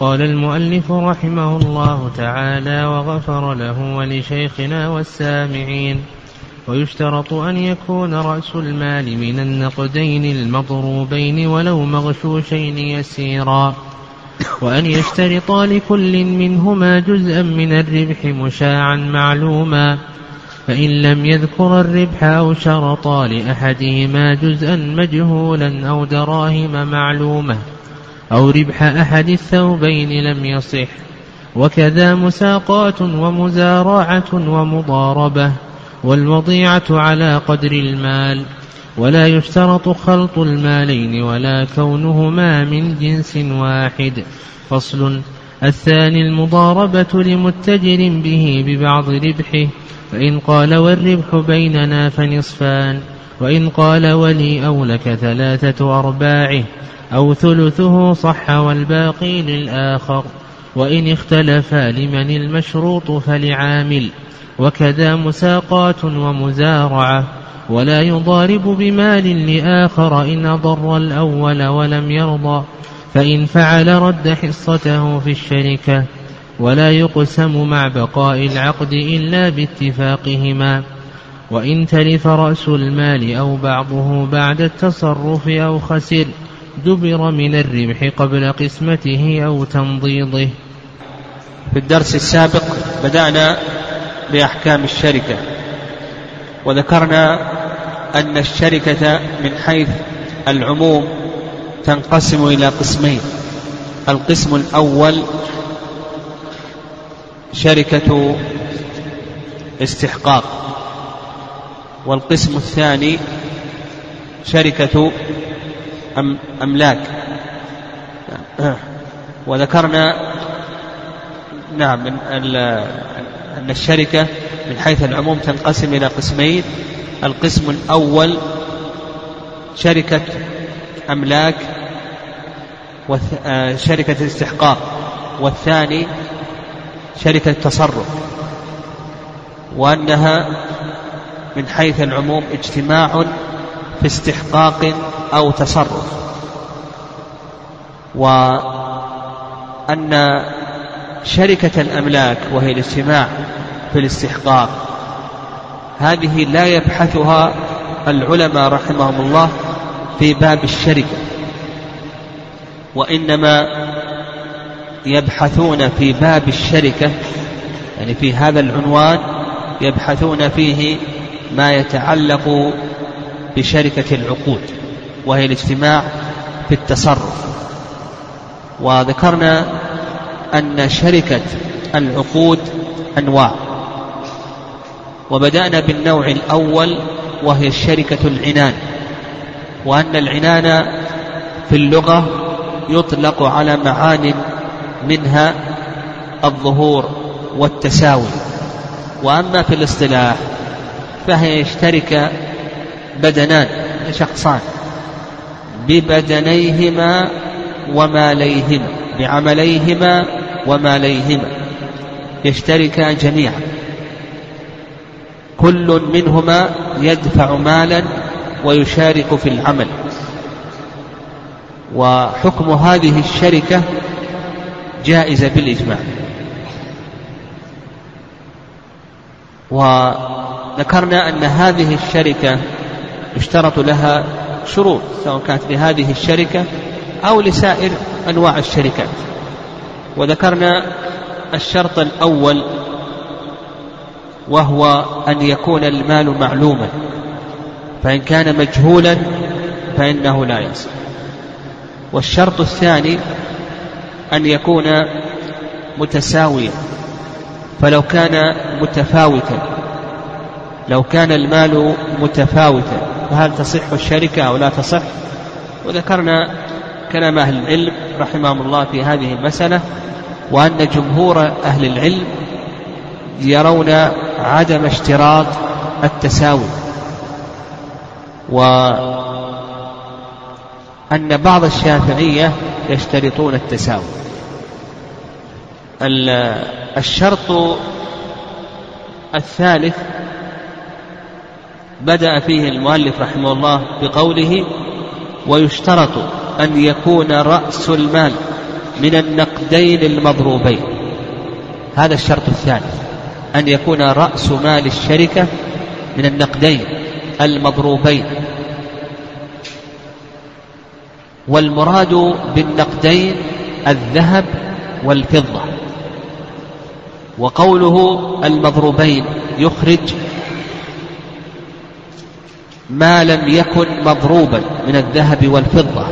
قال المؤلف رحمه الله تعالى وغفر له ولشيخنا والسامعين. ويشترط أن يكون رأس المال من النقدين المضروبين ولو مغشوشين يسيرا، وأن يشترط لكل منهما جزءا من الربح مشاعا معلوما، فإن لم يذكر الربح أو شرط لأحدهما جزءا مجهولا أو دراهم معلومة أو ربح أحد الثوبين لم يصح. وكذا مساقات ومزارعة ومضاربة والوضيعة على قدر المال. ولا يشترط خلط المالين ولا كونهما من جنس واحد. فصل. الثاني المضاربة لمتجر به ببعض ربحه، فإن قال والربح بيننا فنصفان، وإن قال ولي أو لك ثلاثة أرباعه أو ثلثه صح والباقي للآخر، وإن اختلفا لمن المشروط فلعامل. وكذا مساقات ومزارعة. ولا يضارب بمال لآخر إن أضر الأول ولم يرضى، فإن فعل رد حصته في الشركة. ولا يقسم مع بقاء العقد إلا باتفاقهما، وإن تلف رأس المال أو بعضه بعد التصرف أو خسر دبر من الربح قبل قسمته أو تمضيضه. في الدرس السابق بدأنا بأحكام الشركة، وذكرنا أن الشركة من حيث العموم تنقسم إلى قسمين. القسم الأول شركة استحقاق، والقسم الثاني شركة أملاك. وذكرنا نعم أن الشركة من حيث العموم تنقسم إلى قسمين. القسم الأول شركة أملاك وشركة استحقاق، والثاني شركة تصرف، وأنها من حيث العموم اجتماع في استحقاق أو تصرف، وأن شركة الأملاك وهي الاجتماع في الاستحقاق هذه لا يبحثها العلماء رحمهم الله في باب الشركة، وإنما يبحثون في باب الشركة، يعني في هذا العنوان يبحثون فيه ما يتعلق بشركة العقود وهي الاجتماع في التصرف. وذكرنا أن شركة العقود أنواع، وبدأنا بالنوع الأول وهي الشركة العنان، وأن العنان في اللغة يطلق على معان منها الظهور والتساوي، وأما في الاصطلاح فهي يشترك بدنان، شخصان ببدنيهما وماليهما، بعمليهما وماليهما، يشترك جميعا، كل منهما يدفع مالا ويشارك في العمل. وحكم هذه الشركة جائزة بالإجماع. وذكرنا أن هذه الشركة يشترط لها شروط، سواء كانت لهذه الشركة أو لسائر أنواع الشركات. وذكرنا الشرط الأول وهو أن يكون المال معلوما، فإن كان مجهولا فإنه لا يصح. والشرط الثاني أن يكون متساويا، فلو كان متفاوتا، لو كان المال متفاوتا فهل تصح الشركة أو لا تصح؟ وذكرنا كلام أهل العلم رحمهم الله في هذه المسألة، وأن جمهور أهل العلم يرون عدم اشتراط التساوي، وأن بعض الشافعية يشترطون التساوي. الشرط الثالث بدأ فيه المؤلف رحمه الله بقوله ويشترط أن يكون رأس المال من النقدين المضروبين. هذا الشرط الثالث، أن يكون رأس مال الشركة من النقدين المضروبين. والمراد بالنقدين الذهب والفضة. وقوله المضروبين يخرج ما لم يكن مضروبا من الذهب والفضة،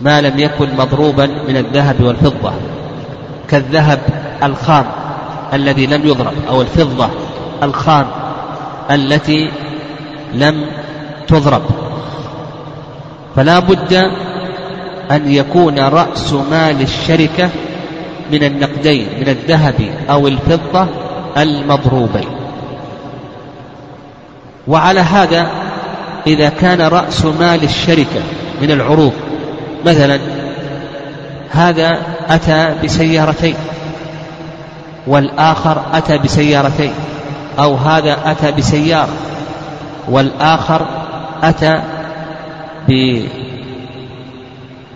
ما لم يكن مضروبا من الذهب والفضة، كالذهب الخام الذي لم يضرب، أو الفضة الخام التي لم تضرب. فلا بد أن يكون رأس مال الشركة من النقدين، من الذهب أو الفضة المضروبين. وعلى هذا إذا كان رأس مال الشركة من العروض، مثلا هذا أتى بسيارتين والآخر أتى بسيارتين، أو هذا أتى بسيارة والآخر أتى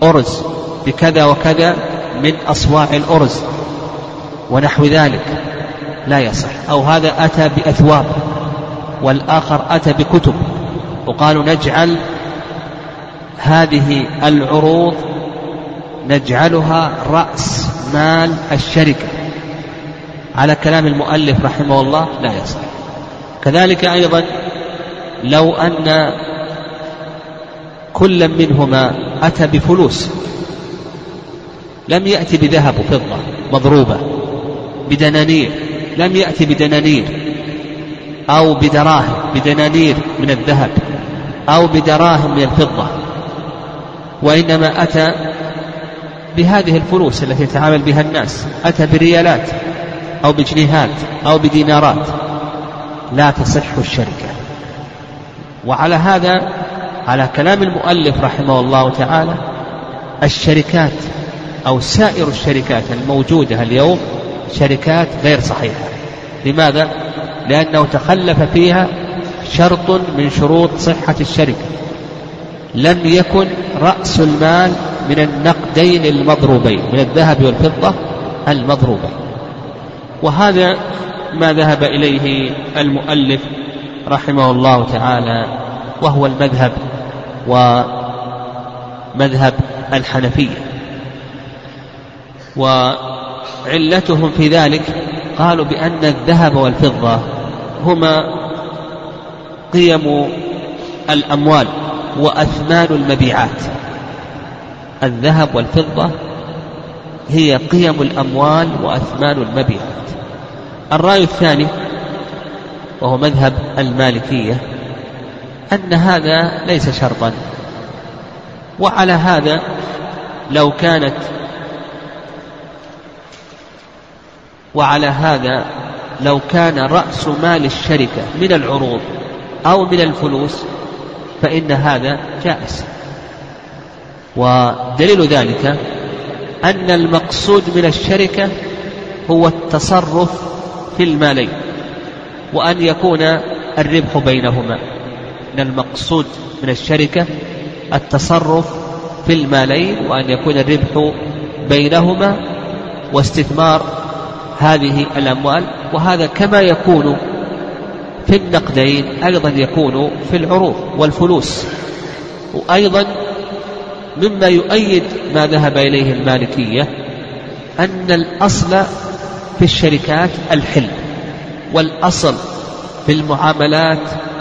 بأرز بكذا وكذا من أصواع الأرز ونحو ذلك، لا يصح. أو هذا أتى بأثواب والآخر أتى بكتب، وقالوا نجعل هذه العروض نجعلها رأس مال الشركة، على كلام المؤلف رحمه الله لا يصح. كذلك أيضا لو أن كل منهما أتى بفلوس، لم يأتي بذهب وفضة مضروبة، بدنانير، لم يأتي بدنانير، أو بدراهم، بدنانير من الذهب أو بدراهم من الفضة، وإنما أتى بهذه الفلوس التي يتعامل بها الناس، أتى بريالات أو بجنيهات أو بدينارات، لا تصح الشركة. وعلى هذا على كلام المؤلف رحمه الله تعالى الشركات أو سائر الشركات الموجودة اليوم شركات غير صحيحة. لماذا؟ لأنه تخلف فيها شرط من شروط صحة الشركة، لم يكن رأس المال من النقدين المضروبين، من الذهب والفضة المضروبة. وهذا ما ذهب إليه المؤلف رحمه الله تعالى، وهو المذهب ومذهب الحنفية. وعلتهم في ذلك قالوا بأن الذهب والفضة هما قيم الأموال وأثمان المبيعات. الذهب والفضة هي قيم الأموال وأثمان المبيعات. الرأي الثاني وهو مذهب المالكية أن هذا ليس شرطا. وعلى هذا لو كان رأس مال الشركة من العروض أو من الفلوس فإن هذا جائز. ودليل ذلك أن المقصود من الشركة هو التصرف في المالين، وأن يكون الربح بينهما. أن المقصود من الشركة التصرف في المالين، وأن يكون الربح بينهما واستثمار هذه الأموال. وهذا كما يكون في النقدين أيضا يكون في العروض والفلوس. وأيضا مما يؤيد ما ذهب إليه المالكية أن الأصل في الشركات الحل، والأصل في المعاملات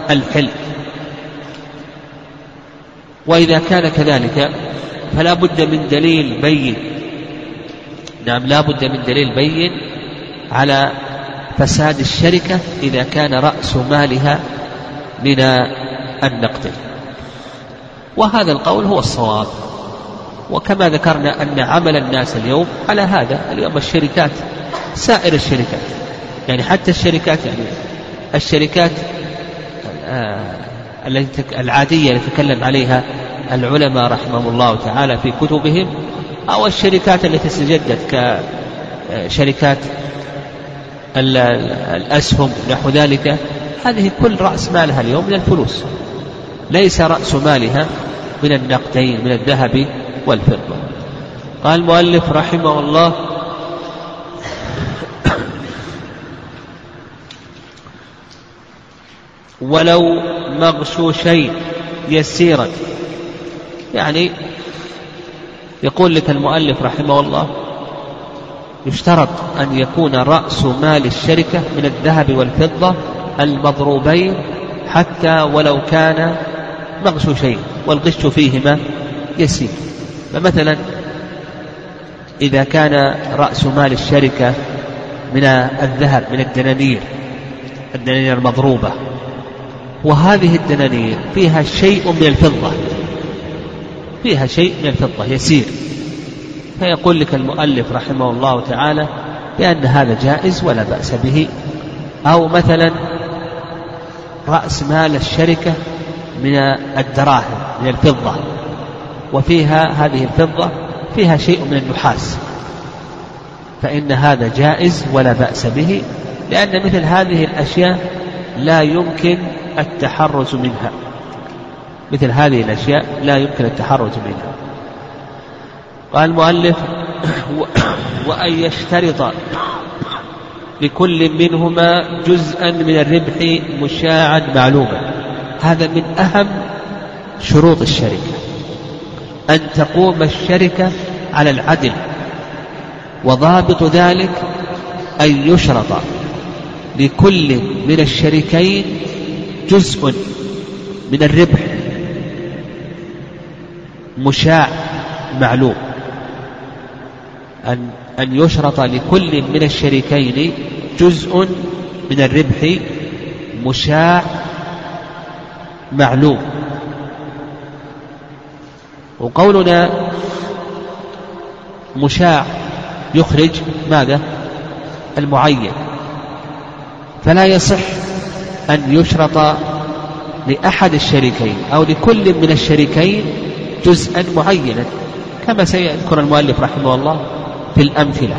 الحل. وإذا كان كذلك فلا بد من دليل بين، نعم لا بد من دليل بين على فساد الشركة إذا كان رأس مالها من النقد. وهذا القول هو الصواب. وكما ذكرنا أن عمل الناس اليوم على هذا. اليوم الشركات، سائر الشركات، يعني حتى الشركات، يعني الشركات العادية التي تكلم عليها العلماء رحمهم الله تعالى في كتبهم، أو الشركات التي استجدت كشركات الأسهم نحو ذلك، هذه كل رأس مالها اليوم من الفلوس، ليس رأس مالها من النقدين، من الذهب والفضة. قال المؤلف رحمه الله: ولو مغشوشين يسيرا. يعني يقول لك المؤلف رحمه الله: يشترط أن يكون رأس مال الشركة من الذهب والفضة المضروبين حتى ولو كان مغشوشين، والغش فيهما يسير. فمثلا إذا كان رأس مال الشركة من الذهب، من الدنانير المضروبة، وهذه الدنانير فيها شيء من الفضة يسير، فيقول لك المؤلف رحمه الله تعالى بأن هذا جائز ولا بأس به. أو مثلا رأس مال الشركة من الدراهم، من الفضة، وفيها هذه الفضة فيها شيء من النحاس، فإن هذا جائز ولا بأس به، لأن مثل هذه الأشياء لا يمكن التحرز منها. قال المؤلف: وأن يشترط لكل منهما جزءا من الربح مشاعا معلوما. هذا من أهم شروط الشركة، أن تقوم الشركة على العدل، وضابط ذلك أن يشرط لكل من الشريكين جزء من الربح مشاع معلوم، أن يشرط لكل من الشريكين جزء من الربح مشاع معلوم. وقولنا مشاع يخرج ماذا؟ المعين، فلا يصح أن يشرط لأحد الشريكين أو لكل من الشريكين جزءا معينا، كما سيذكر المؤلف رحمه الله في الأمثلة،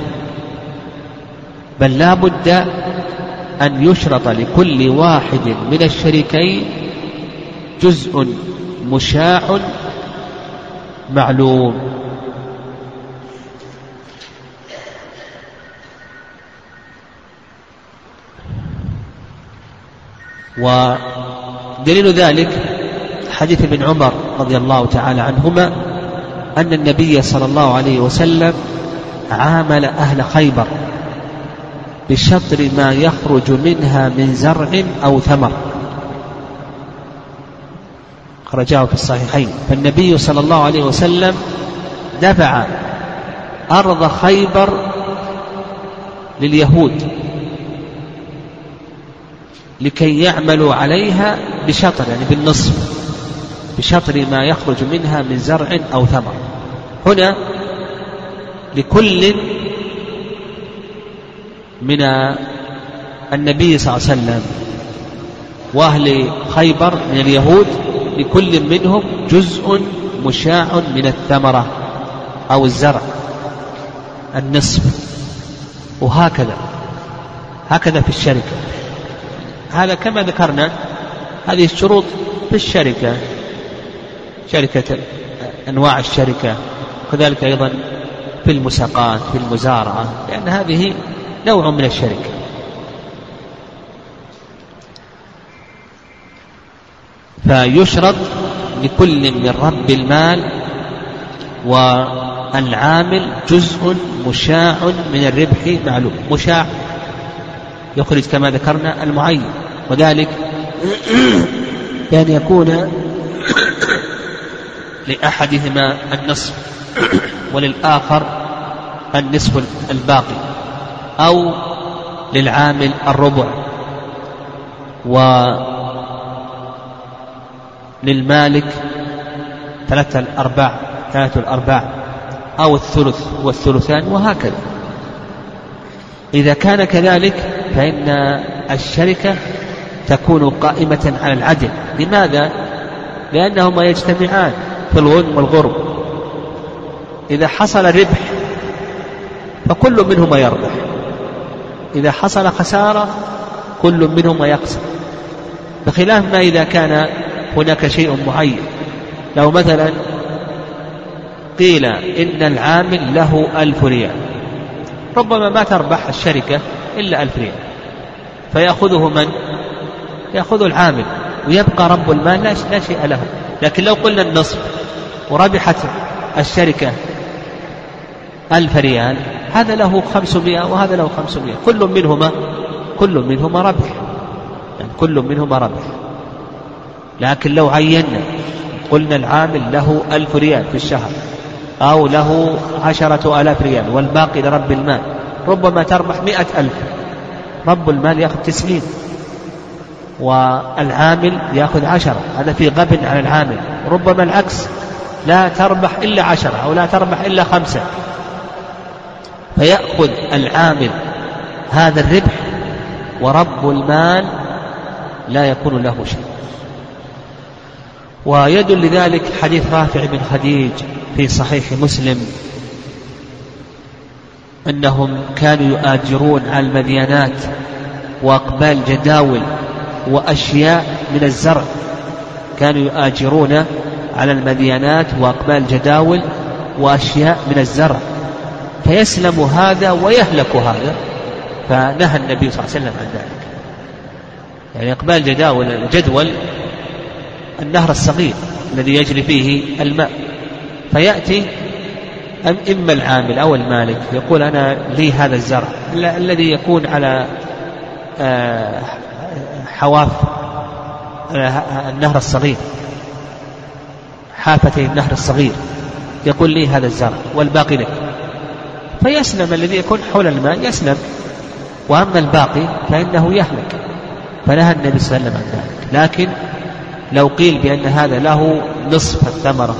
بل لا بد أن يشرط لكل واحد من الشريكين جزء مشاع معلوم. ودليل ذلك حديث ابن عمر رضي الله تعالى عنهما أن النبي صلى الله عليه وسلم عامل أهل خيبر بشطر ما يخرج منها من زرع أو ثمر، رجعوا في الصحيحين. فالنبي صلى الله عليه وسلم دفع أرض خيبر لليهود لكي يعملوا عليها بشطر، يعني بالنصف، بشطر ما يخرج منها من زرع أو ثمر. هنا لكل من النبي صلى الله عليه وسلم وأهل خيبر من اليهود، لكل منهم جزء مشاع من الثمرة أو الزرع، النصف. وهكذا في الشركة. هذا كما ذكرنا هذه الشروط في الشركة، شركة، أنواع الشركة، وكذلك أيضا في المساقات، في المزارعة، لأن هذه نوع من الشركة. فيشرط لكل من رب المال والعامل جزء مشاع من الربح معلوم. مشاع يخرج كما ذكرنا المعين، وذلك بأن يكون لأحدهما النصف وللآخر النصف الباقي، أو للعامل الربع وللمالك ثلاثة الأرباع أو الثلث والثلثان، وهكذا. إذا كان كذلك فإن الشركة تكون قائمة على العدل. لماذا؟ لأنهما يجتمعان في الغنم والغرب، إذا حصل ربح فكل منهما يربح، إذا حصل خسارة كل منهما يخسر، بخلاف ما إذا كان هناك شيء معين. لو مثلا قيل إن العامل له 1000 ريال، ربما ما تربح الشركة إلا 1000 ريال، فيأخذه من؟ يأخذه العامل، ويبقى رب المال لا شيء له. لكن لو قلنا النصف وربحت الشركة 1000 ريال، هذا له 500 وهذا له 500، كل منهما ربح، يعني كل منهما ربح. لكن لو عينا قلنا العامل له 1000 ريال في الشهر أو له 10,000 ريال والباقي لرب المال، ربما تربح 100,000، رب المال يأخذ 90 والعامل يأخذ 10، هذا في غبن على العامل. ربما العكس، لا تربح إلا 10 أو لا تربح إلا 5، فيأخذ العامل هذا الربح ورب المال لا يكون له شيء. ويدل لذلك حديث رافع بن خديج في صحيح مسلم أنهم كانوا يؤجرون على المدينات وأقبال جداول وأشياء من الزرع، كانوا يؤجرون على المدينات وأقبال جداول وأشياء من الزرع، فيسلم هذا ويهلك هذا، فنهى النبي صلى الله عليه وسلم عن ذلك. يعني أقبال جداول، الجدول النهر الصغير الذي يجري فيه الماء، فيأتي إما العامل أو المالك يقول أنا لي هذا الزرع الذي يكون على حواف النهر الصغير، حافتي النهر الصغير، يقول لي هذا الزرع والباقي لك، فيسلم الذي يكون حول الماء يسلم، وأما الباقي فإنه يهلك، فنهى النبي صلى الله عليه وسلم عن ذلك. لكن لو قيل بأن هذا له نصف الثمرة،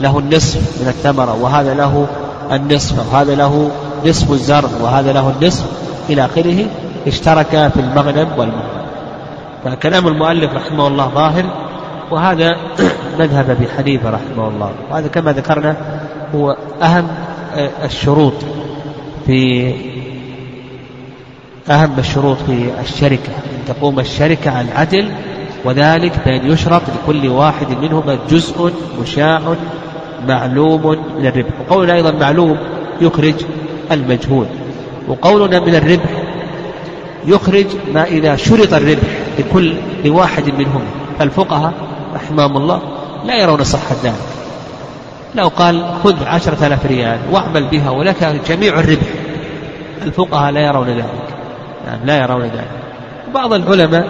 له النصف من الثمرة، وهذا له النصف، وهذا له نصف الزرع، وهذا له النصف إلى آخره، اشترك في المغنم والمغنم. فكلام المؤلف رحمه الله ظاهر، وهذا مذهب أبي حنيفة رحمه الله، وهذا كما ذكرنا هو أهم الشروط في الشركة، أن تقوم الشركة عن عدل، وذلك بأن يشرط لكل واحد منهما جزء مشاع معلوم من الربح. وقولنا أيضا معلوم يخرج المجهول، وقولنا من الربح يخرج ما إذا شرط الربح لكل واحد منهما. فالفقهاء رحمهم الله لا يرون صحة ذلك. لو قال خذ 10,000 ريال واعمل بها ولك جميع الربح، الفقهاء لا يرون ذلك، يعني لا يرون ذلك. بعض العلماء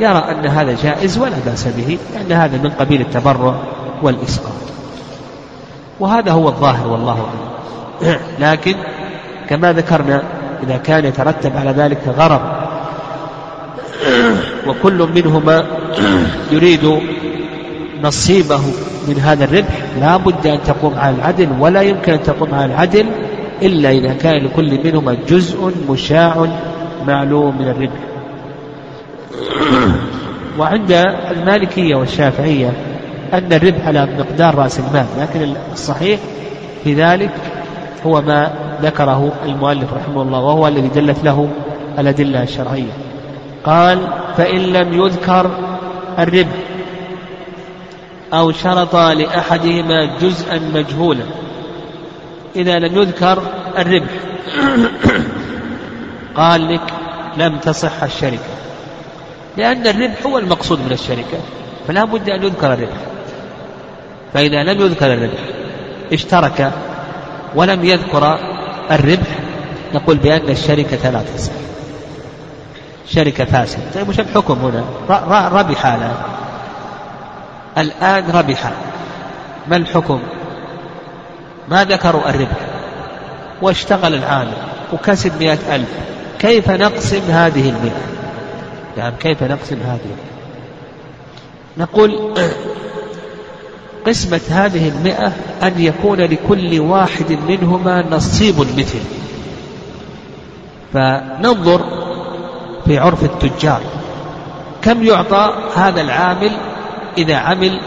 يرى أن هذا جائز ولا بأس به، لأن هذا من قبيل التبرع والإسقاط، وهذا هو الظاهر والله أعلم. لكن كما ذكرنا إذا كان يترتب على ذلك غرض وكل منهما يريد نصيبه من هذا الربح، لا بد أن تقوم على العدل، ولا يمكن أن تقوم على العدل إلا إذا كان لكل منهما جزء مشاع معلوم من الربح. وعند المالكية والشافعية أن الربح على مقدار رأس المال، لكن الصحيح في ذلك هو ما ذكره المؤلف رحمه الله، وهو الذي دلت له الأدلة الشرعية. قال فإن لم يذكر الربح أو شرط لأحدهما جزءا مجهولا، إذا لم يذكر الربح قال لك لم تصح الشركة، لأن الربح هو المقصود من الشركة، فلا بد أن يذكر الربح. فإذا لم يذكر الربح اشترك ولم يذكر الربح، نقول بأن الشركة لا تصح، شركة فاسدة. طيب وش الحكم هنا؟ ربح الآن ربح، ما الحكم؟ ما ذكروا الربح واشتغل العامل وكسب 100,000، كيف نقسم هذه 100؟ يعني كيف نقسم هذه؟ نقول قسمة هذه 100 أن يكون لكل واحد منهما نصيب مثل. فننظر في عرف التجار كم يعطى هذا العامل إذا عمل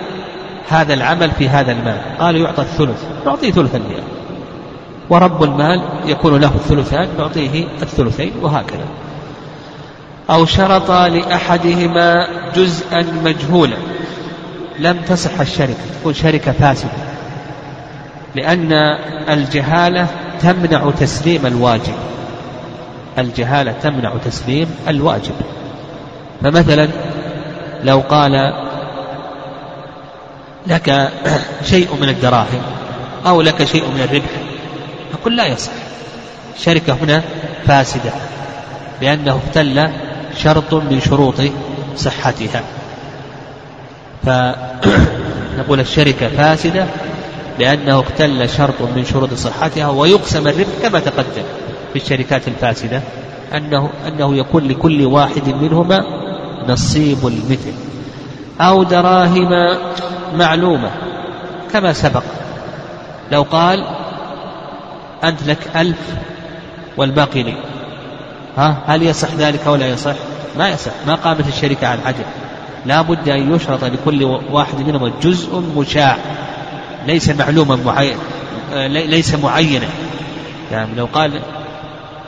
هذا العمل في هذا المال. قالوا يعطى الثلث، نعطيه ثلث المئة، ورب المال يكون له الثلثان، نعطيه الثلثين، وهكذا. أو شرط لأحدهما جزءا مجهولا، لم تصح الشركة، تكون شركة فاسدة، لأن الجهالة تمنع تسليم الواجب، الجهالة تمنع تسليم الواجب. فمثلا لو قال لك شيء من الدراهم أو لك شيء من الربح، أقول لا يصح، الشركة هنا فاسدة لأنه اختل شرط من شروط صحتها. فنقول الشركة فاسدة لأنه اختل شرط من شروط صحتها، ويقسم الربح كما تقدم في الشركات الفاسدة أنه يكون لكل واحد منهما نصيب المثل، أو دراهم معلومة كما سبق. لو قال أنت لك 1000 والباقي لي، هل يصح ذلك أو لا يصح؟ ما يصح، ما قامت الشركة على العدل، لا بد أن يشرط لكل واحد منهم جزء مشاع ليس معلوما معين، ليس معينا. يعني لو قال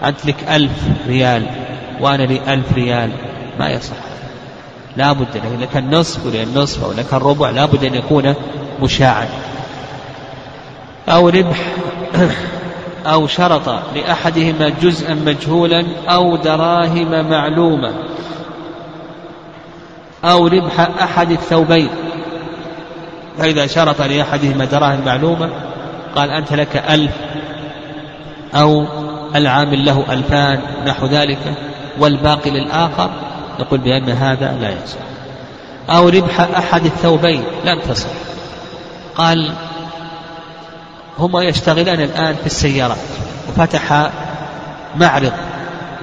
أنت لك 1000 ريال وأنا لي 1000 ريال، ما يصح، لا بد لك النصف ولي النصف أو لك الربع، لا بد أن يكون مشاعا. أو ربح، أو شرط لأحدهما جزءا مجهولا أو دراهم معلومة، أو ربح أحد الثوبين، فإذا شرط لأحدهما دراهم معلومة قال أنت لك 1000 أو العامل له 2000 نحو ذلك والباقي للآخر، نقول بأن هذا لا يصح. أو ربح أحد الثوبين لم تصح، قال هما يشتغلان الآن في السيارات وفتح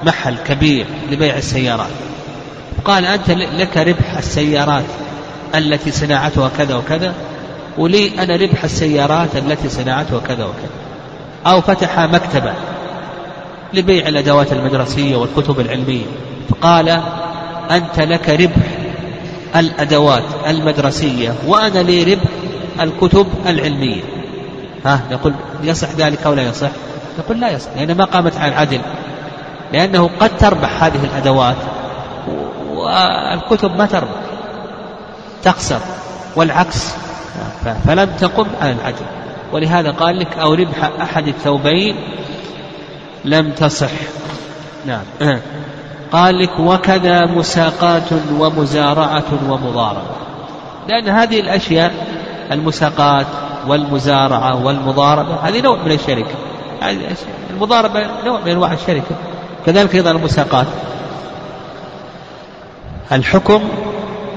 محل كبير لبيع السيارات، قال أنت لك ربح السيارات التي صناعتها كذا وكذا، ولي أنا ربح السيارات التي صناعتها كذا وكذا. أو فتح مكتبة لبيع الأدوات المدرسية والكتب العلمية، فقال أنت لك ربح الأدوات المدرسية وأنا لي ربح الكتب العلمية. نقول يصح ذلك أو لا يصح؟ نقول لا يصح، لأن ما قامت على العدل، لأنه قد تربح هذه الأدوات والكتب ما تربح، تخسر والعكس، فلم تقم على العدل. ولهذا قال لك أو ربح أحد الثوبين لم تصح. نعم. قال لك وكذا مساقات ومزارعة ومضاربة، لأن هذه الأشياء المساقات والمزارعة والمضاربة هذه نوع من الشركة، المضاربة نوع من أنواع الشركة، كذلك أيضا المساقات. الحكم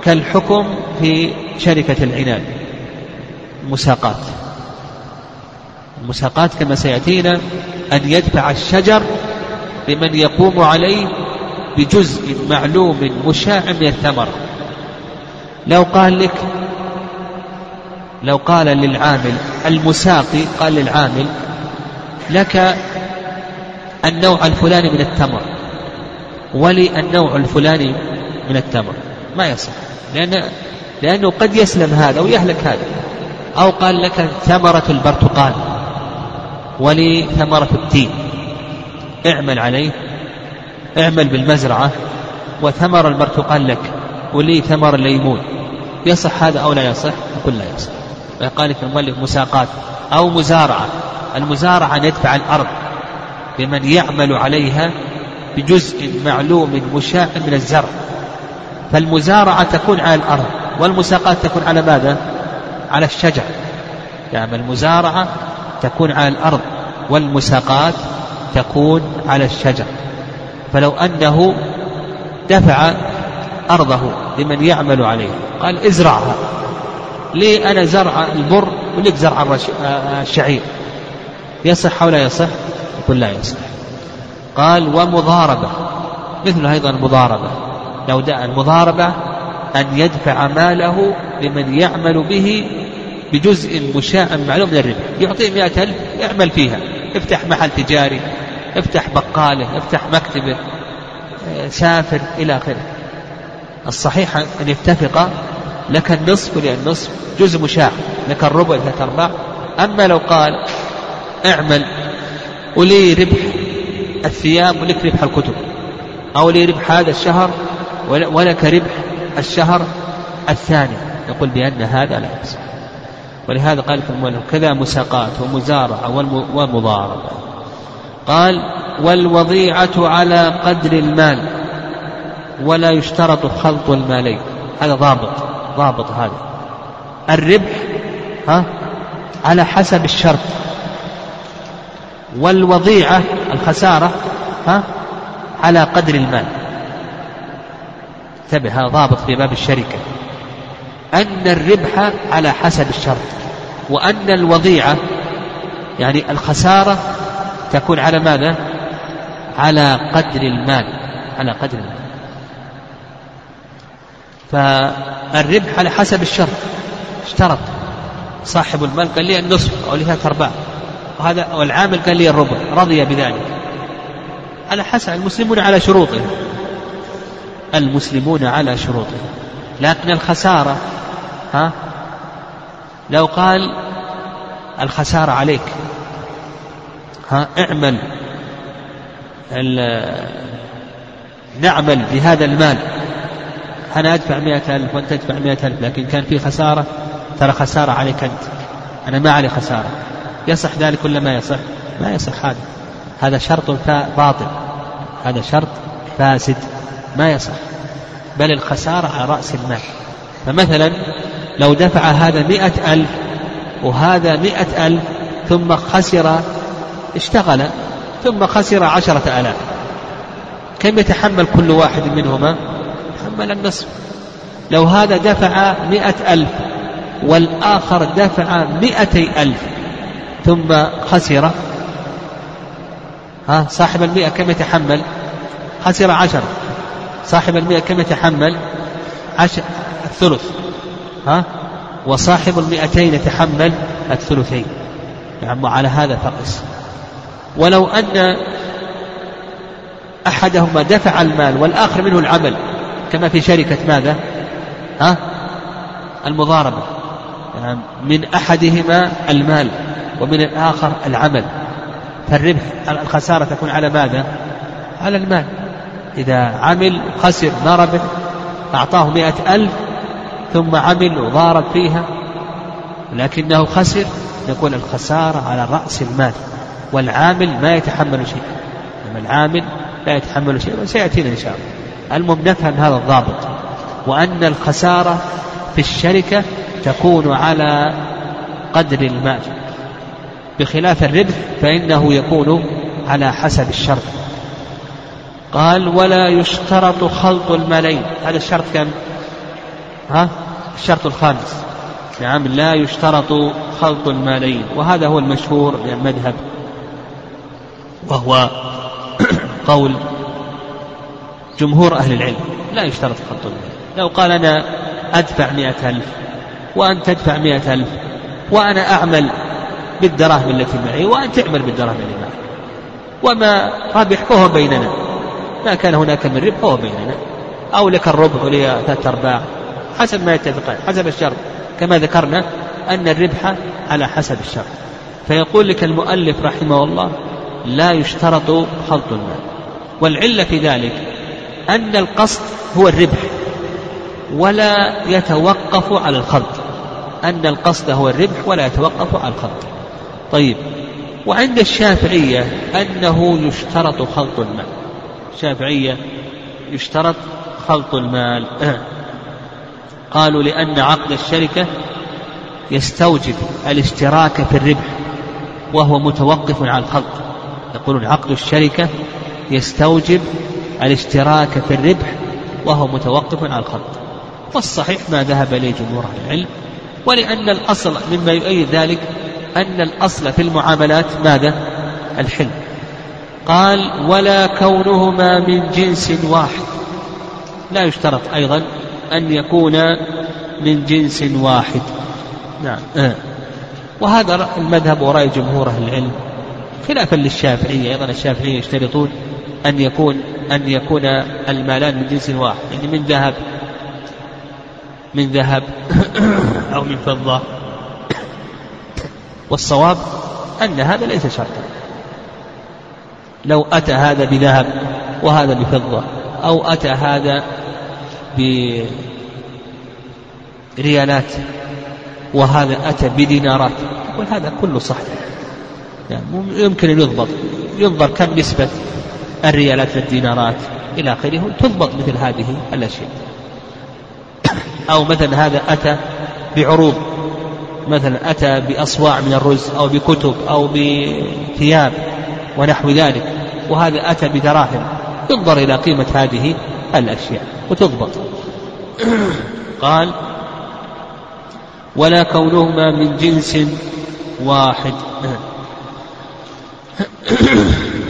كالحكم في شركة العنان، المساقات كما سيأتينا أن يدفع الشجر لمن يقوم عليه بجزء معلوم مشاع من الثمر. لو قال للعامل المساقي، قال للعامل لك النوع الفلاني من التمر ولي النوع الفلاني من التمر، ما يصح، لأنه قد يسلم هذا ويهلك هذا. أو قال لك ثمرة البرتقال ولي ثمرة التين، اعمل بالمزرعة وثمر البرتقال لك ولي ثمر الليمون، يصح هذا أو لا يصح؟ نقول لا يصح. قال لك المؤلف مساقات. أو مزارعة، المزارعة ندفع الأرض لمن يعمل عليها بجزء معلوم مشاع من الزرع، فالمزارعة تكون على الأرض والمساقات تكون على ماذا؟ على الشجر. يعني المزارعة تكون على الأرض والمساقات تكون على الشجر. فلو أنه دفع أرضه لمن يعمل عليه، قال ازرعها، لي أنا زرع البر ولك زرع الشعير، يصح أو لا يصح؟ يقول لا يصح. قال ومضاربة، مثل أيضا المضاربة، لو دعا المضاربة أن يدفع ماله لمن يعمل به بجزء مشاع معلوم من الربح، يعطيه 100,000 يعمل فيها، افتح محل تجاري، افتح بقاله، افتح مكتبه، سافر إلى آخره. الصحيح أن يتفق لك النصف ولي النصف، جزء مشاع، لك الربع لك الربع. أما لو قال اعمل ولي ربح الثياب ولك ربح الكتب، أو لي ربح هذا الشهر ولك ربح الشهر الثاني، نقول بأن هذا لا يصح. ولهذا قال كذا مساقات ومزارعة ومضاربة. قال والوضيعة على قدر المال ولا يشترط خلط المالين. هذا ضابط هذا. الربح على حسب الشرط، والوضيعة الخسارة على قدر المال. انتبه، ضابط في باب الشركة أن الربح على حسب الشرط، وأن الوضيعة يعني الخسارة تكون على ماذا؟ على قدر المال، على قدر المال. فالربح على حسب الشرط، اشترط صاحب المال قال لي النصف أو لها تربع، وهذا والعامل قال لي الربع، رضي بذلك على حسب المسلمون على شروطهم، المسلمون على شروطهم. لكن الخسارة لو قال الخسارة عليك اعمل نعمل بهذا المال، أنا أدفع 100,000 وأنت تدفع 100,000، لكن كان في خسارة، ترى خسارة عليك أنت، أنا ما علي خسارة. يصح ذلك ولا ما يصح؟ ما يصح. هذا شرط باطل، هذا شرط فاسد، ما يصح. بل الخسارة على رأس المال. فمثلا لو دفع هذا 100,000 وهذا 100,000 ثم خسر، اشتغل ثم خسر 10,000، كم يتحمل كل واحد منهما؟ يتحمل النصف. لو هذا دفع 100,000 والآخر دفع 200,000 ثم خسر، صاحب 100 كم يتحمل؟ خسر 10. صاحب 100 كم يتحمل؟ الثلث. وصاحب 200 يتحمل الثلثين. يعني على هذا فقس. ولو أن أحدهما دفع المال والآخر منه العمل، كما في شركة ماذا؟ المضاربة، يعني من أحدهما المال ومن الآخر العمل، فالربح الخسارة تكون على ماذا؟ على المال. إذا عمل خسر ما ربح، أعطاه 100,000 ثم عمل وضارب فيها لكنه خسر، نقول الخسارة على رأس المال، والعامل ما يتحمل شيء، أما العامل لا يتحمل شيء، وسيأتينا إن شاء الله. المهم نفهم هذا الضابط، وأن الخسارة في الشركة تكون على قدر المال، بخلاف الربح فإنه يكون على حسب الشرط. قال ولا يشترط خلط المالين. هذا الشرط كم؟ الشرط الخامس. نعم، لا يشترط خلط المالين، وهذا هو المشهور من المذهب، وهو قول جمهور أهل العلم، لا يشترط خلط المالين. لو قال أنا أدفع 100,000 وأن تدفع 100,000، وأنا أعمل بالدراهم التي معي وأن تعمل بالدراهم التي معي، وما ربح فهو بيننا، ما كان هناك من ربح فهو بيننا، أو لك الربع ولي 3/4 حسب ما يتفقان، حسب الشرط، كما ذكرنا أن الربح على حسب الشرط. فيقول لك المؤلف رحمه الله لا يشترط خلط المال، والعلة في ذلك أن القصد هو الربح ولا يتوقف على الخلط، أن القصد هو الربح ولا يتوقف على الخلط. طيب، وعند الشافعية أنه يشترط خلط المال، الشافعية يشترط خلط المال. قالوا لأن عقد الشركة يستوجب الاشتراك في الربح وهو متوقف على الخلط. يقولون عقد الشركة يستوجب الاشتراك في الربح وهو متوقف على الخلط. والصحيح ما ذهب إليه جمهور أهل العلم، ولأن الأصل مما يؤيد ذلك أن الأصل في المعاملات ماذا؟ الحل. قال ولا كونهما من جنس واحد، لا يشترط أيضا أن يكون من جنس واحد. نعم، وهذا المذهب ورأي جمهور أهل العلم، خلافا للشافعية. أيضا الشافعية يشترطون أن يكون المالان من جنس واحد، يعني من ذهب أو من فضة. والصواب أن هذا ليس شرطا. لو أتى هذا بذهب وهذا بفضة، أو أتى هذا بريالات وهذا أتى بدينارات. يقول هذا كله صحيح، يعني يمكن أن يضبط، ينظر كم نسبة الريالات والدينارات إلى آخره، تضبط مثل هذه الأشياء. أو مثلا هذا أتى بعروض، مثلا أتى بأصواع من الرز أو بكتب أو بثياب ونحو ذلك، وهذا أتى بدراهم، ينظر إلى قيمة هذه الأشياء وتضبط. قال ولا كونهما من جنس واحد.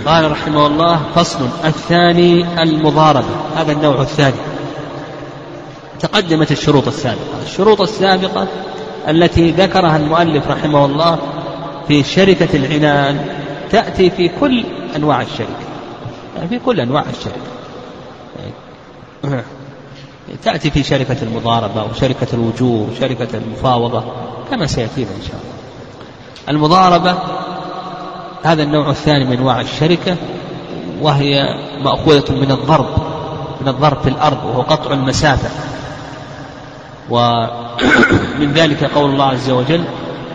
قال رحمه الله فصل. الثاني المضاربة، هذا النوع الثاني. تقدمت الشروط السابقة، الشروط السابقة التي ذكرها المؤلف رحمه الله في شركة العنان تأتي في كل أنواع الشركة، يعني في كل أنواع الشركة تأتي في شركة المضاربة وشركة الوجوه وشركة المفاوضة كما سيأتينا إن شاء الله. المضاربة هذا النوع الثاني من أنواع الشركة، وهي مأخوذة من الضرب، من الضرب في الأرض، وهو قطع المسافة. ومن ذلك قول الله عز وجل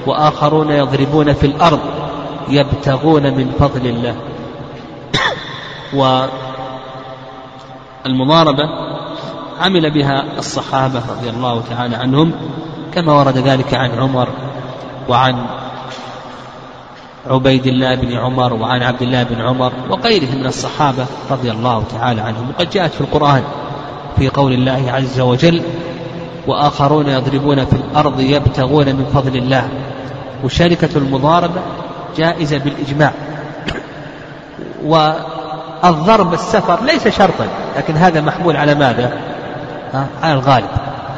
وآخرون يضربون في الأرض يبتغون من فضل الله. والمضاربة عمل بها الصحابة رضي الله تعالى عنهم، كما ورد ذلك عن عمر وعن عبيد الله بن عمر وعن عبد الله بن عمر وغيرهم من الصحابة رضي الله تعالى عنهم. وقد جاءت في القرآن في قول الله عز وجل وآخرون يضربون في الأرض يبتغون من فضل الله. وشركة المضاربة جائزة بالإجماع، والضرب السفر ليس شرطا، لكن هذا محمول على ماذا؟ على الغالب،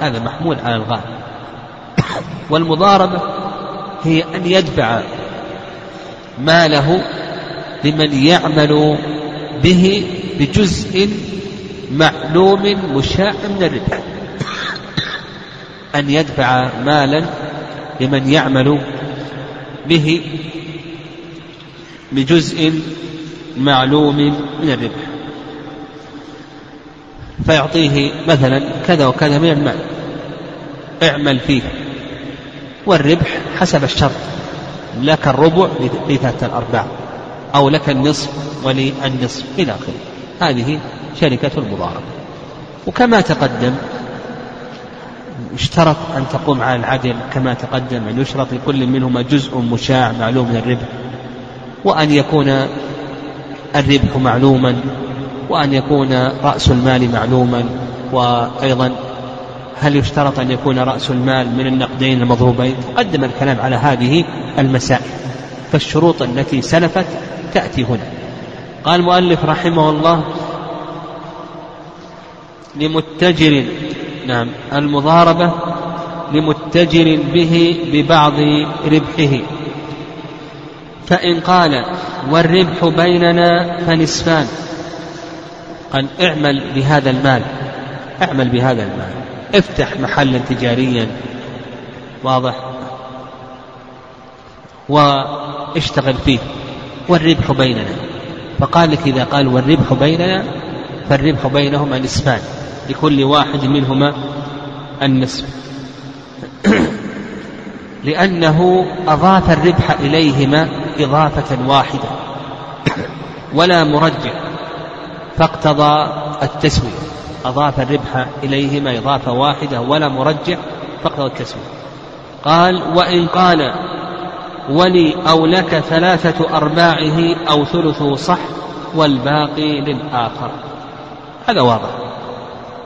هذا محمول على الغالب. والمضاربة هي أن يدفع ماله لمن يعمل به بجزء معلوم مشاع من الربح، أن يدفع مالا لمن يعمل به بجزء معلوم من الربح، فيعطيه مثلا كذا وكذا من المال اعمل فيه، والربح حسب الشرط، لك الربع لذات الأرباع، أو لك النصف ولي النصف إلى آخره. هذه شركة المضاربة. وكما تقدم اشترط أن تقوم على العدل، كما تقدم أن يشترط لكل منهما جزء مشاع معلوم من الربح، وأن يكون الربح معلوما، وأن يكون رأس المال معلوما، وأيضا هل يشترط أن يكون رأس المال من النقدين المضروبين؟ تقدم الكلام على هذه المسائل، فالشروط التي سلفت تأتي هنا. قال المؤلف رحمه الله لمتجر، نعم المضاربة لمتجر به ببعض ربحه، فإن قال والربح بيننا فنصفان، قال اعمل بهذا المال، اعمل بهذا المال، افتح محلا تجاريا، واضح، واشتغل فيه، والربح بيننا. فقال لك إذا قال والربح بيننا فالربح بينهما نصفان، لكل واحد منهما النصف، لأنه أضاف الربح إليهما إضافة واحدة ولا مرجع، فاقتضى التسوية. أضاف الربح إليهما إضافة واحدة ولا مرجع، فاقتضى التسوية. قال وإن قال ولي أو لك ثلاثة أرباعه أو ثلثه صح والباقي للآخر، هذا واضح.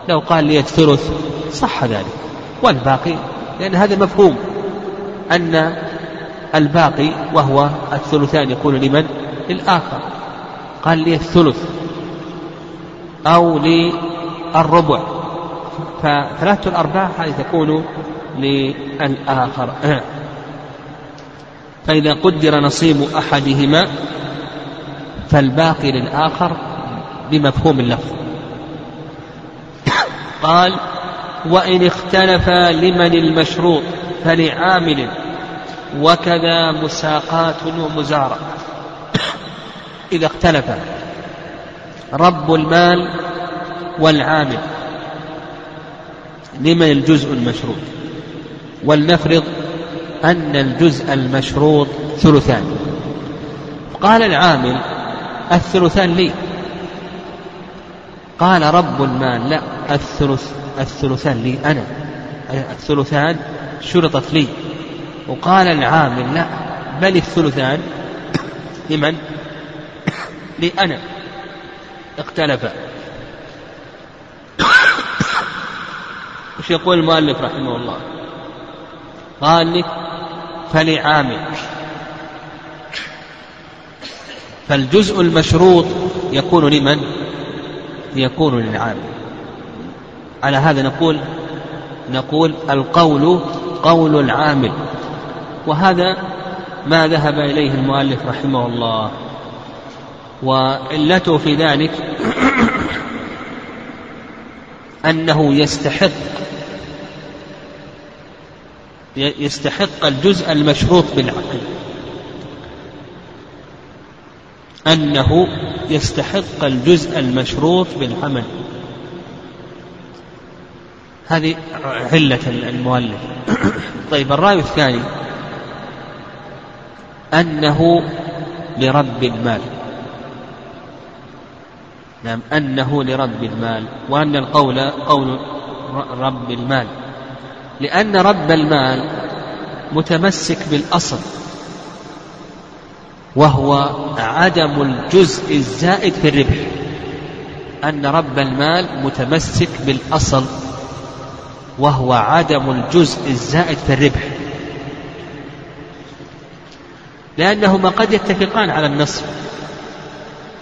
لو قال لي الثلث صح ذلك والباقي، لأن هذا مفهوم أن الباقي وهو الثلثان يكون لمن؟ للآخر. قال لي الثلث أو للربع، فثلاثة الأرباع هذه تكون للآخر. فإذا قدر نصيب أحدهما فالباقي للآخر بمفهوم اللفظ. قال وإن اختلف لمن المشروط فلعامل، وكذا مساقات ومزارع. إذا اختلف رب المال والعامل لمن الجزء المشروط، ولنفرض أن الجزء المشروط ثلثان. قال العامل: الثلثان لي. قال رب المال: لا، الثلثان لي أنا، الثلثان شرطت لي. وقال العامل: لا، بل الثلثان لمن؟ لي أنا. اختلفا. وش يقول المؤلف رحمه الله؟ قال: فلعامل، فالجزء المشروط يكون لمن؟ يكون للعامل. على هذا نقول القول قول العامل، وهذا ما ذهب إليه المؤلف رحمه الله. وعلته في ذلك أنه يستحق الجزء المشروط بالعقل، أنه يستحق الجزء المشروط بالعمل. هذه علة المؤلف. طيب، الرأي الثاني أنه لرب المال، نعم، أنه لرب المال، وأن القول قول رب المال، لأن رب المال متمسك بالأصل، وهو عدم الجزء الزائد في الربح. أن رب المال متمسك بالأصل، وهو عدم الجزء الزائد في الربح، لأنهما قد يتفقان على النصف،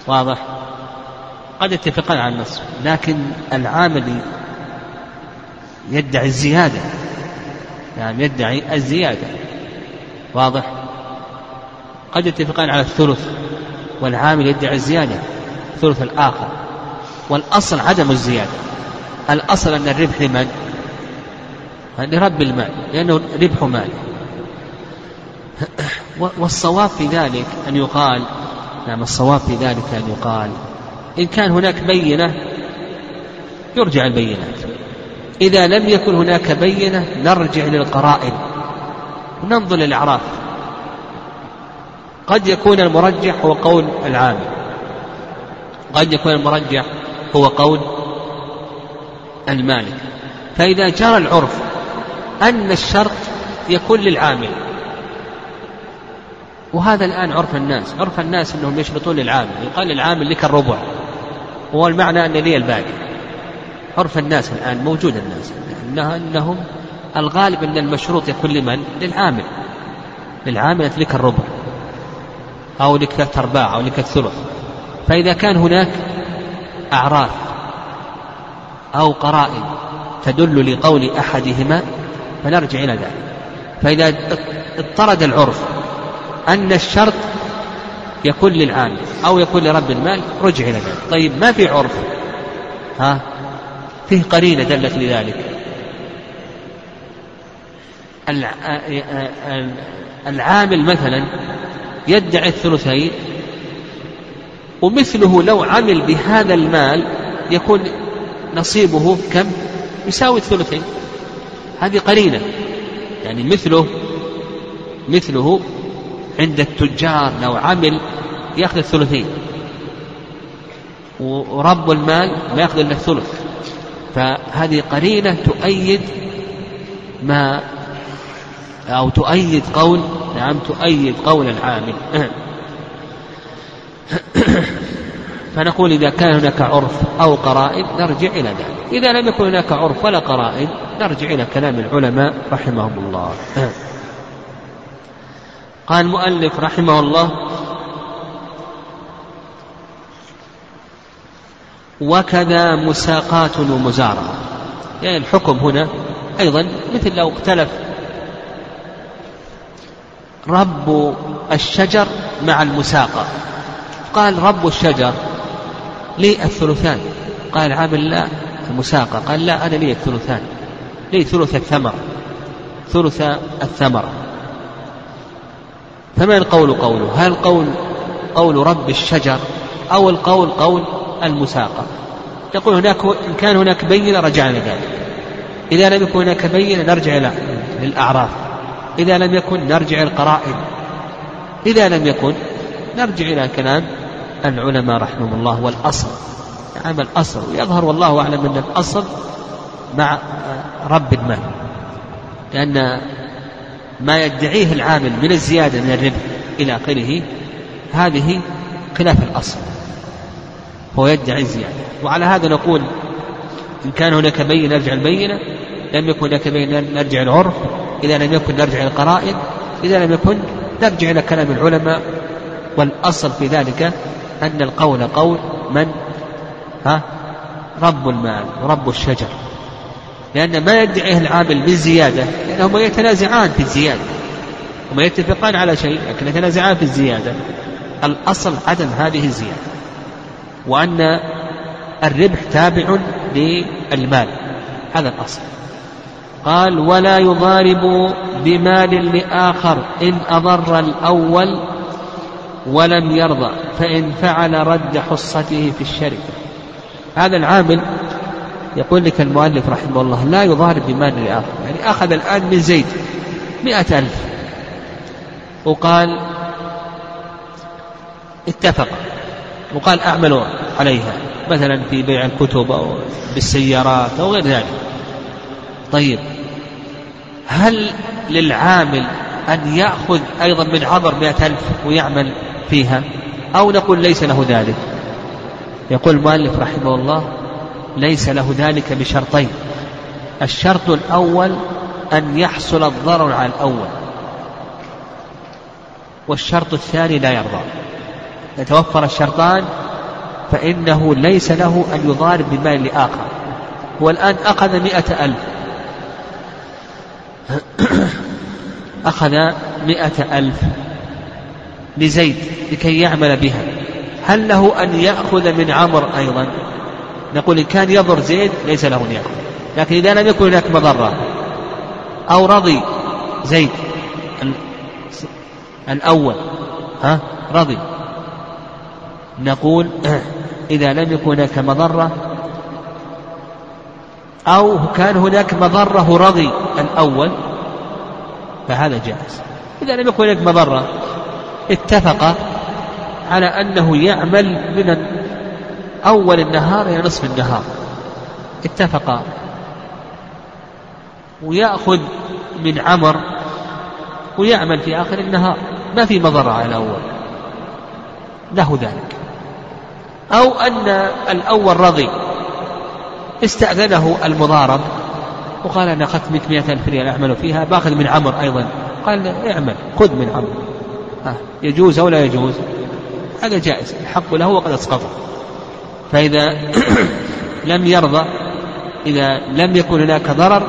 واضح، قد يتفقان على النصف، لكن العامل يدعي الزيادة، نعم، يدعي الزيادة، واضح. قد يتفقان على الثلث والعامل يدعي الزيادة، الثلث الآخر، والأصل عدم الزيادة. الأصل أن الربح لمن؟ لرب المال، لأنه ربح مال. والصواب في ذلك أن يقال، نعم، الصواب في ذلك أن يقال إن كان هناك بينة يرجع البينات، إذا لم يكن هناك بينة نرجع للقرائن وننظر للأعراف. قد يكون المرجح هو قول العامل، قد يكون المرجح هو قول المالك. فإذا جرى العرف أن الشرط يكون للعامل، وهذا الآن عرف الناس، عرف الناس أنهم يشرطون للعامل، يقال للعامل لك الربع، هو المعنى أن لي الباقي. عرف الناس الآن موجود، الناس أنهم الغالب أن المشروط يكون لمن؟ للعامل، للعامل لك الربع، أو لك ثلاث أرباع، أو لك الثلث. فإذا كان هناك أعراف أو قرائن تدل لقول أحدهما فنرجع إلى ذلك. فإذا اضطرد العرف أن الشرط يكون للعامل أو يكون لرب المال رجع إلى ذلك. طيب، ما في عرف، ها، فيه قرينة دلت لذلك، العامل مثلا يدعي الثلثين، ومثله لو عمل بهذا المال يكون نصيبه كم؟ يساوي الثلثين. هذه قرينة، يعني مثله عند التجار لو عمل يأخذ الثلثين، ورب المال ما يأخذ إلا الثلث. فهذه قرينة تؤيد ما، أو تؤيد قول، نعم، تؤيد قول العامل. فنقول إذا كان هناك عرف أو قرائن نرجع إلى ذلك، إذا لم يكن هناك عرف ولا قرائن نرجع إلى كلام العلماء رحمهم الله. قال المؤلف رحمه الله: وكذا مساقات ومزارعة. يعني الحكم هنا أيضا مثل لو اختلف رب الشجر مع المساقة، قال رب الشجر لي الثلثان، قال العامل لا، المساقة قال لا، أنا لي الثلثان، لي ثلث الثمر، ثلث الثمر. فما القول قوله؟ هل القول قول رب الشجر أو القول قول المساقة؟ تقول هناك، إن كان هناك بينة رجعنا ذلك، إذا لم يكن هناك بينة نرجع للأعراف. إذا لم يكن نرجع القرائن، إذا لم يكن نرجع إلى كلام العلماء رحمهم الله. والأصل نعم الأصل، ويظهر والله أعلم أن الأصل مع رب المال، لأن ما يدعيه العامل من الزيادة من الربح إلى آخره هذه خلاف الأصل، هو يدعي زيادة. وعلى هذا نقول إن كان هناك بينة نرجع البينة، لم يكن هناك بينة نرجع العرف، إذا لم يكن نرجع القرائن، إذا لم يكن نرجع إلى كلام العلماء. والأصل في ذلك أن القول قول من رب المال ورب الشجر، لأن ما يدعيه العامل بالزيادة، لأنهم يتنازعان في الزيادة، هم يتفقان على شيء لكن يتنازعان في الزيادة. الأصل عدم هذه الزيادة، وأن الربح تابع للمال، هذا الأصل. قال ولا يضارب بمال لآخر إن أضر الأول ولم يرضى، فإن فعل رد حصته في الشركة. هذا العامل يقول لك المؤلف رحمه الله لا يضارب بمال لآخر، يعني أخذ الآن من زيد 100,000 وقال اتفق وقال أعمل عليها مثلا في بيع الكتب أو بالسيارات أو غير ذلك. طيب هل للعامل أن يأخذ أيضا من عبر 100,000 ويعمل فيها، أو نقول ليس له ذلك؟ يقول المؤلف رحمه الله ليس له ذلك بشرطين. الشرط الأول أن يحصل الضرر على الأول، والشرط الثاني لا يرضى. يتوفر الشرطان فإنه ليس له أن يضارب بمال لآخر. هو الآن أخذ 100,000 أخذ 100,000 لزيد لكي يعمل بها، هل له أن يأخذ من عمر أيضا؟ نقول إن كان يضر زيد ليس له أن يأخذ، لكن إذا لم يكن هناك مضرة أو رضي زيد الأول رضي، نقول إذا لم يكن هناك مضرة أو كان هناك مضرة رضي الأول فهذا جائز. إذا لم يكن هناك مضرة اتفق على أنه يعمل من أول النهار إلى نصف النهار، اتفق ويأخذ من عمر ويعمل في آخر النهار، ما في مضرة على الأول، له ذلك. أو أن الأول رضي استأذنه المضارب وقال أنا أخذت 100,000 ريال أعمل فيها، باخذ من عمر أيضا، قال اعمل خذ من عمر، يجوز أو لا يجوز؟ هذا جائز، الحق له وقد أسقطه. فإذا لم يرضى، إذا لم يكن هناك ضرر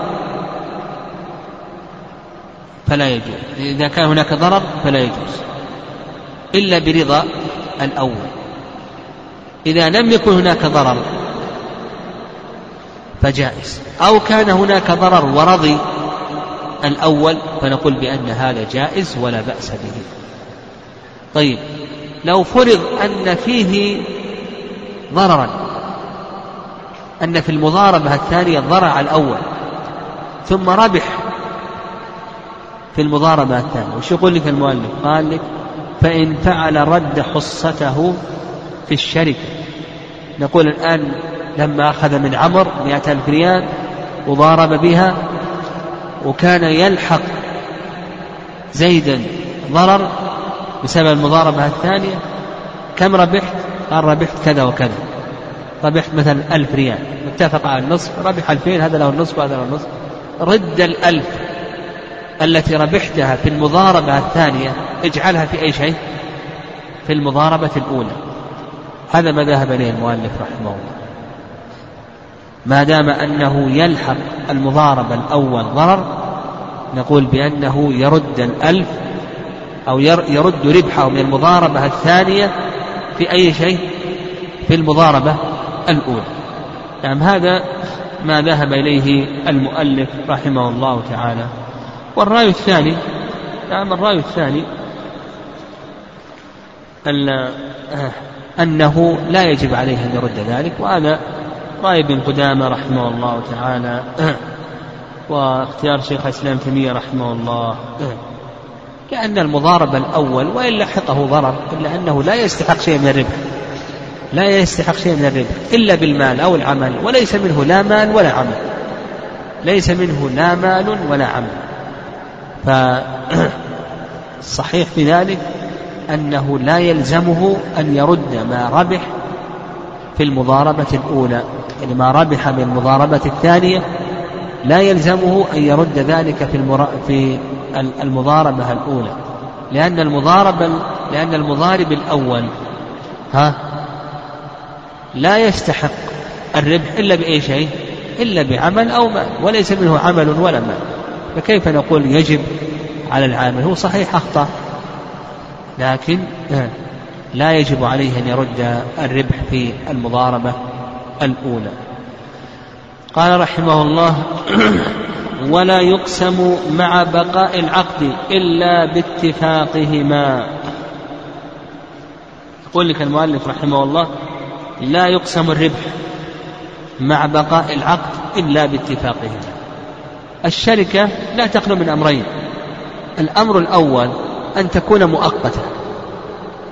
فلا يجوز، إذا كان هناك ضرر فلا يجوز إلا برضا الأول. إذا لم يكن هناك ضرر فجائز، أو كان هناك ضرر ورضي الأول فنقول بأن هذا جائز ولا بأس به. طيب لو فرض أن فيه ضررا، أن في المضاربة الثانية ضرر على الأول ثم ربح في المضاربة الثانية، وش يقول لك المؤلف؟ قال لك فإن فعل رد حصته في الشركة. نقول الآن لما أخذ من عمر 100,000 ريال وضارب بها وكان يلحق زيدا ضرر بسبب المضاربة الثانية، كم ربحت؟ قال ربحت كذا وكذا، ربحت مثلا 1000 ريال، اتفق على النصف، ربح 2000، هذا له النصف وهذا له النصف. رد 1,000 التي ربحتها في المضاربة الثانية اجعلها في أي شيء في المضاربة الأولى. هذا ما ذهب إليه المؤلف رحمه الله، ما دام أنه يلحق المضاربة الأول ضرر نقول بأنه يرد 1,000 أو يرد ربحه من المضاربة الثانية في أي شيء في المضاربة الأولى. نعم هذا ما ذهب إليه المؤلف رحمه الله تعالى. والرأي الثاني، نعم الرأي الثاني أنه لا يجب عليه أن يرد ذلك، وأنا رأي ابن قدامة رحمه الله تعالى واختيار شيخ الإسلام تيمية رحمه الله، لأن المضاربة الأول وإن لحقه ضرر إلا أنه لا يستحق شيء من الربح، لا يستحق شيء من الربح إلا بالمال أو العمل، وليس منه لا مال ولا عمل، ليس منه لا مال ولا عمل. فالصحيح في ذلك أنه لا يلزمه أن يرد ما ربح في المضاربة الأولى، يعني ما ربح من المضاربة الثانية لا يلزمه أن يرد ذلك في المضاربة الأولى، لأن المضارب الأول لا يستحق الربح إلا بأي شيء، إلا بعمل أو مال، وليس منه عمل ولا مال، فكيف نقول يجب على العامل؟ هو صحيح أخطأ، لكن لا يجب عليه أن يرد الربح في المضاربة الأولى. قال رحمه الله: ولا يقسم مع بقاء العقد إلا باتفاقهما. يقول لك المؤلف رحمه الله: لا يقسم الربح مع بقاء العقد إلا باتفاقهما. الشركة لا تخلو من أمرين: الأمر الأول أن تكون مؤقتة،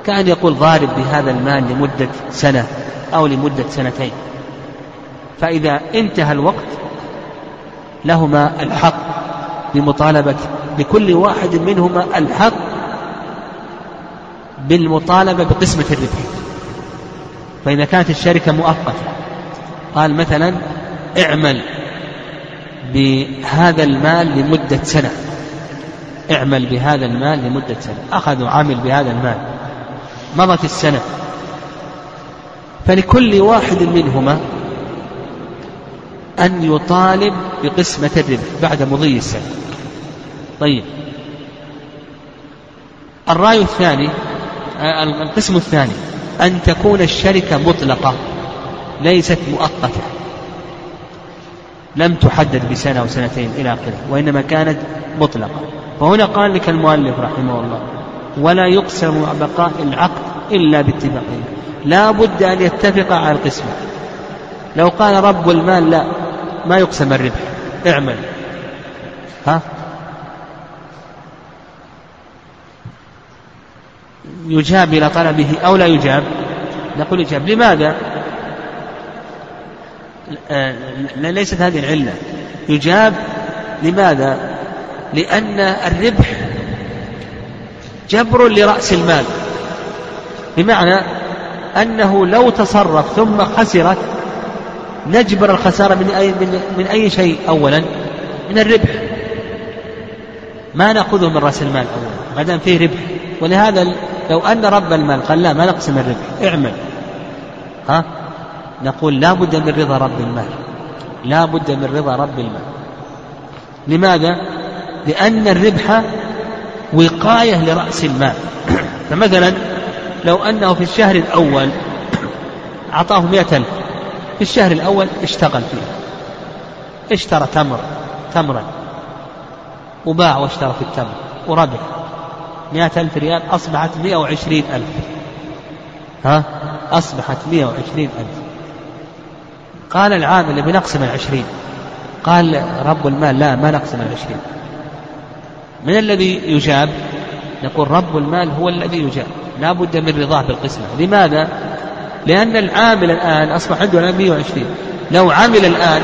كأن يقول ضارب بهذا المال لمدة سنة أو لمدة سنتين، فإذا انتهى الوقت لهما الحق بمطالبة، لكل واحد منهما الحق بالمطالبة بقسمة الربح. فإذا كانت الشركة مؤقتة، قال مثلا اعمل بهذا المال لمدة سنة، اعمل بهذا المال لمدة سنة، أخذوا عمل بهذا المال، مضت السنة، فلكل واحد منهما أن يطالب بقسمة الربح بعد مضي السنة. طيب، الرأي الثاني، القسم الثاني، أن تكون الشركة مطلقة ليست مؤقتة، لم تحدد بسنة أو سنتين إلى آخره، وإنما كانت مطلقة. فهنا قال لك المؤلف رحمه الله: ولا يقسم مع بقاء العقد إلا باتفاقهما. لا بد أن يتفق على القسمة. لو قال رب المال: لا، ما يقسم الربح، اعمل، يجاب إلى طلبه أو لا يجاب؟ نقول يجاب. لماذا؟ ليست هذه العلة. يجاب. لماذا؟ لأن الربح جبر لرأس المال، بمعنى أنه لو تصرف ثم خسرت نجبر الخسارة من أي شيء؟ أولا من الربح، ما نأخذه من رأس المال أولا ما دام فيه ربح. ولهذا لو أن رب المال قال: لا، ما نقسم الربح، اعمل، نقول لا بد من رضا رب المال، لا بد من رضا رب المال. لماذا؟ لأن الربح وقاية لرأس المال. فمثلا لو أنه في الشهر الأول أعطاه 100,000، في الشهر الأول اشتغل فيه، اشترى تمرا وباع واشترى في التمر وربح 100,000 ريال، أصبحت 120,000، أصبحت 120,000. قال العامل: بنقسم 20. قال رب المال: لا، ما نقسم 20. من الذي يجاب؟ نقول رب المال هو الذي يجاب، لا بد من رضاه بالقسمة. لماذا؟ لأن العامل الآن أصبح عنده 120. لو عمل الآن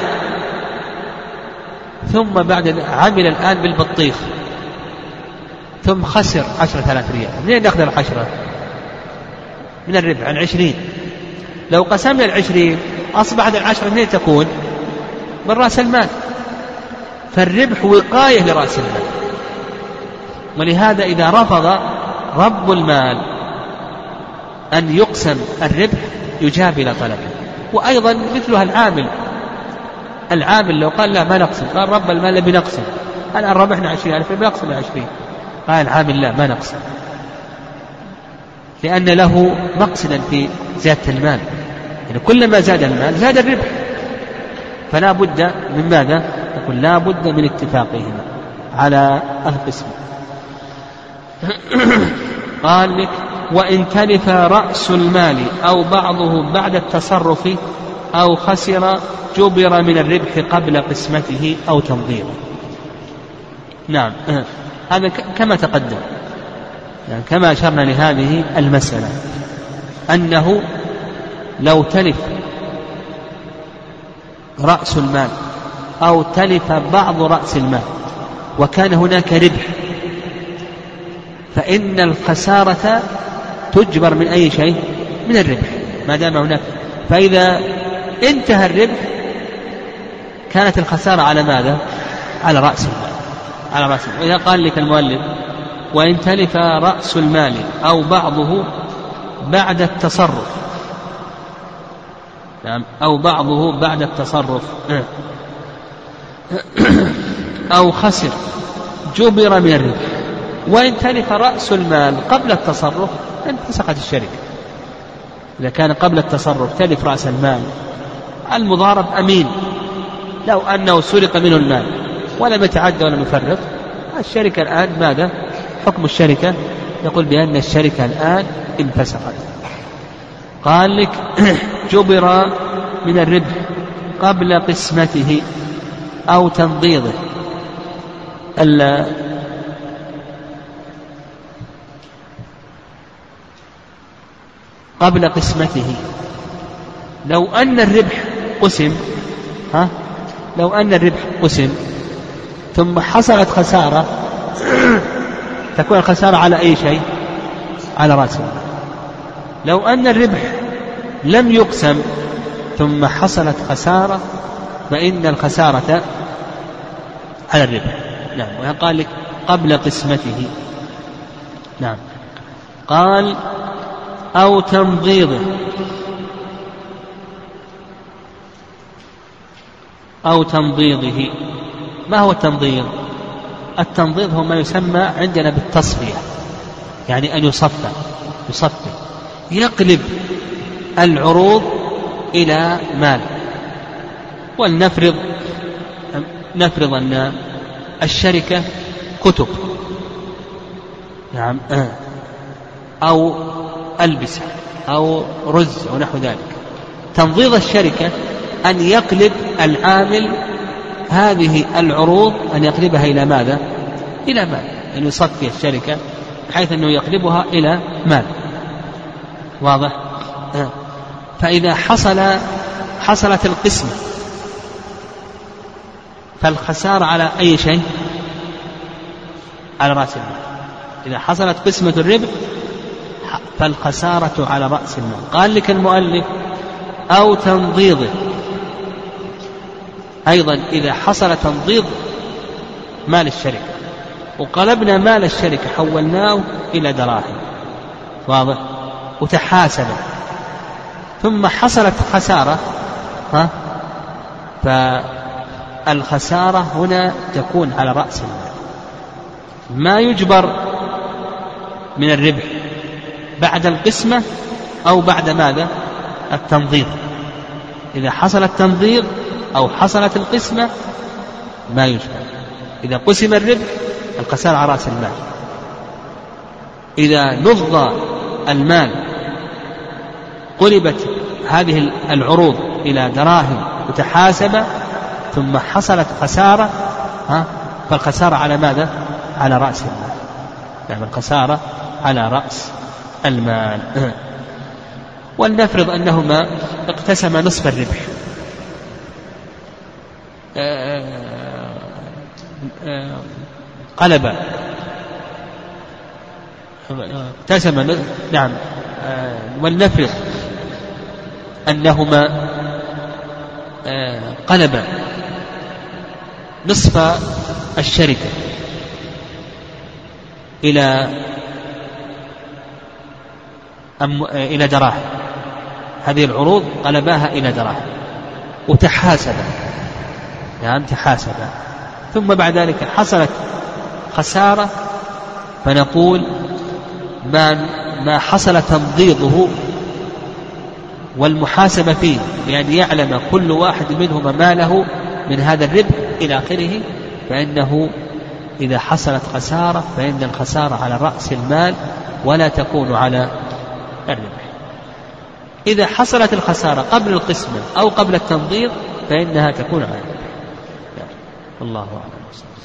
ثم بعد عمل الآن بالبطيخ ثم خسر 10,000 ريال، منين نأخذ 10؟ من الربح، عن 20. لو قسمنا 20 أصبحت 10 منين تكون؟ من رأس المال. فالربح وقاية لرأس المال. ولهذا إذا رفض رب المال أن يقسم الربح يجاب إلى طلبه. وأيضا مثلها العامل، العامل لو قال: لا، ما نقسم، قال رب المال: لا، بنقسم، الآن ربحنا 20,000 بنقسم 20. قال العامل: لا، ما نقسم، لأن له مقصدا في زيادة المال، يعني كلما زاد المال زاد الربح. فلا بد من ماذا؟ نقول لا بد من اتفاقهما على القسم. قال لك: وإن تلف رأس المال أو بعضه بعد التصرف أو خسر جبر من الربح قبل قسمته أو تنظيره. نعم هذا كما تقدم، يعني كما أشرنا لهذه المسألة أنه لو تلف رأس المال أو تلف بعض رأس المال وكان هناك ربح فإن الخسارة تجبر من أي شيء؟ من الربح ما دام هناك. فإذا انتهى الربح كانت الخسارة على ماذا؟ على رأس المال، على رأس المال. وإذا قال لك المؤلف وإن تلف رأس المال أو بعضه بعد التصرف، أو بعضه بعد التصرف أو خسر جبر من الربح، وإن تلف رأس المال قبل التصرف انفسخت الشركة. إذا كان قبل التصرف تلف رأس المال، المضارب أمين، لو أنه سرق منه المال ولم يتعدى ولم يفرط، الشركة الآن ماذا حكم الشركة؟ يقول بأن الشركة الآن انفسخت. قال لك جبر من الربح قبل قسمته أو تنضيضه، قبل قسمته. لو أن الربح قسم، لو أن الربح قسم ثم حصلت خسارة، تكون الخسارة على أي شيء؟ على رأسه. لو أن الربح لم يقسم ثم حصلت خسارة فإن الخسارة على الربح. نعم وقال لك قبل قسمته. نعم قال أو تنضيضه، أو تنضيضه. ما هو التنضيض؟ التنضيض هو ما يسمى عندنا بالتصفية، يعني أن يصفى، يصفى يقلب العروض إلى مال. ولنفرض أن الشركة كتب، نعم، أو ألبسة أو رز ونحو ذلك. تنضيض الشركة أن يقلب العامل هذه العروض، أن يقلبها إلى ماذا؟ إلى مال، أن يصفي الشركة بحيث أنه يقلبها إلى مال. واضح؟ فإذا حصلت القسمة فالخسارة على أي شيء؟ على رأس المال. إذا حصلت قسمة الربح فالخسارة على رأس المال. قال لك المؤلف أو تنضيضه، أيضا إذا حصل تنضيض مال الشركة وقلبنا مال الشركة حولناه إلى دراهم، واضح، وتحاسب، ثم حصلت خسارة، فالخسارة هنا تكون على رأس المال. ما يجبر من الربح بعد القسمة أو بعد ماذا؟ التنضيض. إذا حصل التنضيض أو حصلت القسمة ما يجبر. إذا قسم الربح الخسارة على رأس المال. إذا نضى المال قلبت هذه العروض إلى دراهم وتحاسب ثم حصلت خسارة، فالخسارة على ماذا؟ على رأس المال. يعني الخسارة على رأس المال. ولنفرض أنهما اقتسم نصف الربح، قلب، اقتسم، نعم. ولنفرض أنهما قلب نصف الشركة إلى دراهم، هذه العروض قلباها إلى دراهم وتحاسب، نعم تحاسب، ثم بعد ذلك حصلت خسارة، فنقول ما حصل تنضيضه والمحاسبة فيه، لأن يعلم كل واحد منهما ما له من هذا الربح إلى آخره، فإنه إذا حصلت خسارة فإن الخسارة على رأس المال ولا تكون على الربح. إذا حصلت الخسارة قبل القسمة أو قبل التنظير فإنها تكون عادلة. الله أعلم.